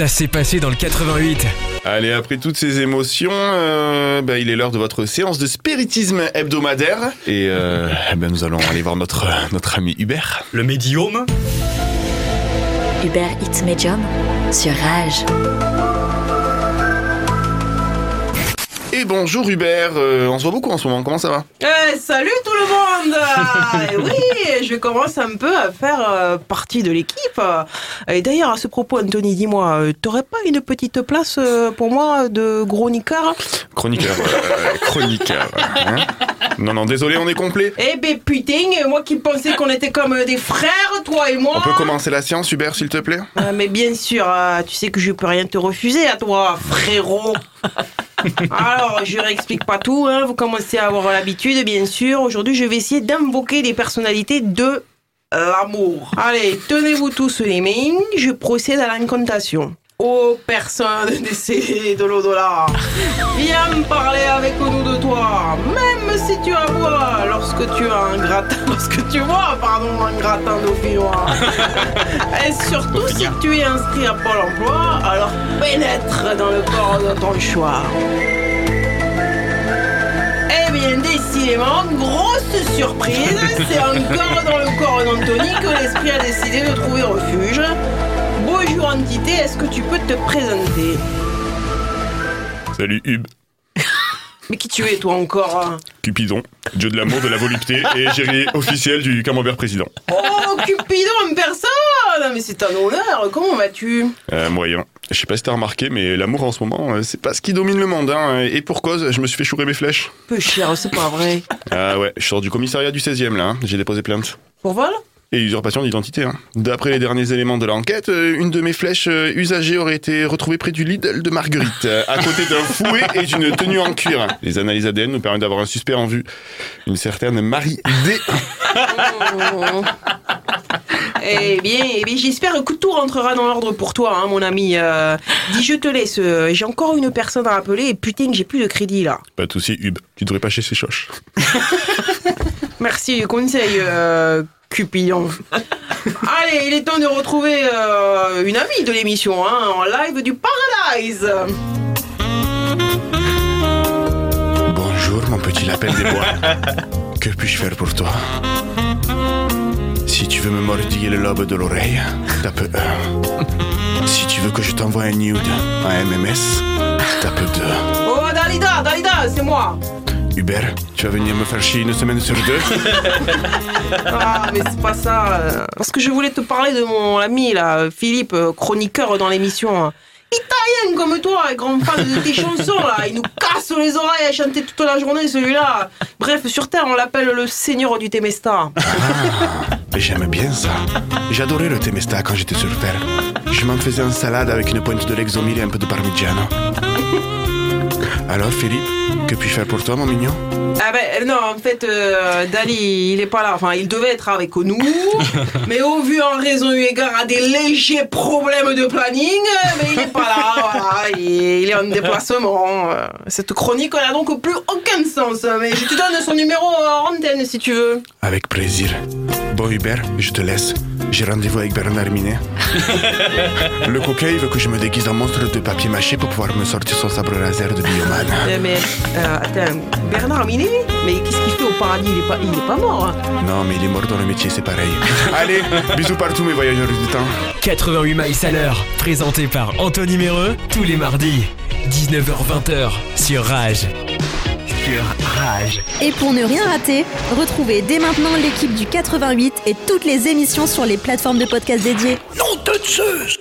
Ça s'est passé dans le 88. Allez, après toutes ces émotions, il est l'heure de votre séance de spiritisme hebdomadaire. Et nous allons aller voir notre ami Hubert. Le médium. Hubert Hit Medium sur Rage. Et bonjour Hubert, on se voit beaucoup en ce moment, comment ça va ? Salut tout le monde. Et oui, je commence un peu à faire partie de l'équipe. Et d'ailleurs, à ce propos, Anthony, dis-moi, t'aurais pas une petite place pour moi de chroniqueur ? Chroniqueur. Hein ? Non, désolé, on est complet. Eh ben putain, moi qui pensais qu'on était comme des frères, toi et moi. On peut commencer la séance, Hubert, s'il te plaît ? Mais bien sûr, tu sais que je peux rien te refuser à toi, frérot. Alors, je réexplique pas tout, hein. Vous commencez à avoir l'habitude, bien sûr. Aujourd'hui, je vais essayer d'invoquer les personnalités de l'amour. Allez, tenez-vous tous les mains, je procède à l'incantation. Oh, personne décédée de l'au-delà, viens me parler avec nous de toi, même si tu aboies, lorsque tu vois un gratin dauphinois. Et surtout si tu es inscrit à Pôle emploi, alors pénètre dans le corps de ton choix. Eh bien, décidément, grosse surprise, c'est encore dans le corps d'Anthony que l'esprit a décidé de trouver refuge. Bonjour entité, est-ce que tu peux te présenter ? Salut Hub. Mais qui tu es toi encore hein ? Cupidon, dieu de l'amour, de la volupté et géré officiel du camembert président. Oh Cupidon, personne ! Mais c'est un honneur, comment vas-tu ? Moyen. Je sais pas si t'as remarqué, mais l'amour en ce moment, c'est pas ce qui domine le monde, hein. Et pour cause, je me suis fait chourer mes flèches. Peu cher, c'est pas vrai. Ah ouais, je sors du commissariat du 16e là, hein. J'ai déposé plainte. Pour vol ? Et usurpation d'identité. Hein. D'après les derniers éléments de l'enquête, une de mes flèches usagées aurait été retrouvée près du Lidl de Marguerite, à côté d'un fouet et d'une tenue en cuir. Les analyses ADN nous permettent d'avoir un suspect en vue, une certaine Marie-D. Oh. Eh bien, j'espère que tout rentrera dans l'ordre pour toi, hein, mon ami. Dis, je te laisse, j'ai encore une personne à rappeler et putain, j'ai plus de crédit là. Pas de soucis, Hub, tu devrais pas chez ces choches. Merci du conseil, Cupidon. Allez, il est temps de retrouver une amie de l'émission, hein, en live du Paradise. Bonjour, mon petit lapin des bois. Que puis-je faire pour toi ? Si tu veux me mordiller le lobe de l'oreille, tape 1. Si tu veux que je t'envoie un nude, un MMS, tape 2. Oh, Dalida, c'est moi. Hubert, tu vas venir me faire chier une semaine sur deux ? Ah, mais c'est pas ça. Parce que je voulais te parler de mon ami, là, Philippe, chroniqueur dans l'émission. Italien comme toi, grand fan de tes chansons, là. Il nous casse les oreilles à chanter toute la journée, celui-là. Bref, sur Terre, on l'appelle le seigneur du Temesta. Ah, mais j'aime bien ça. J'adorais le Temesta quand j'étais sur Terre. Je m'en faisais en salade avec une pointe de lexomil et un peu de parmigiano. Alors Philippe, que puis-je faire pour toi mon mignon ? Ah ben non, en fait Dali il est pas là, enfin il devait être avec nous, mais au vu en raison eu égard à des légers problèmes de planning, mais il est pas là, voilà, il est en déplacement. Cette chronique n'a donc plus aucun sens, mais je te donne son numéro en antenne si tu veux. Avec plaisir. Bon Hubert, je te laisse. J'ai rendez-vous avec Bernard Minet. Le coquin veut que je me déguise en monstre de papier mâché pour pouvoir me sortir son sabre laser de bioman. Mais attends, Bernard Minet ? Mais qu'est-ce qu'il fait au paradis ? Il est pas mort hein. Non, mais il est mort dans le métier, c'est pareil. Allez, bisous partout mes voyageurs du temps. 88 miles à l'heure, présenté par Anthony Méreux, tous les mardis, 19h-20h, sur Rage. Rage. Et pour ne rien rater, retrouvez dès maintenant l'équipe du 88 et toutes les émissions sur les plateformes de podcast dédiées. Nom de Zeus !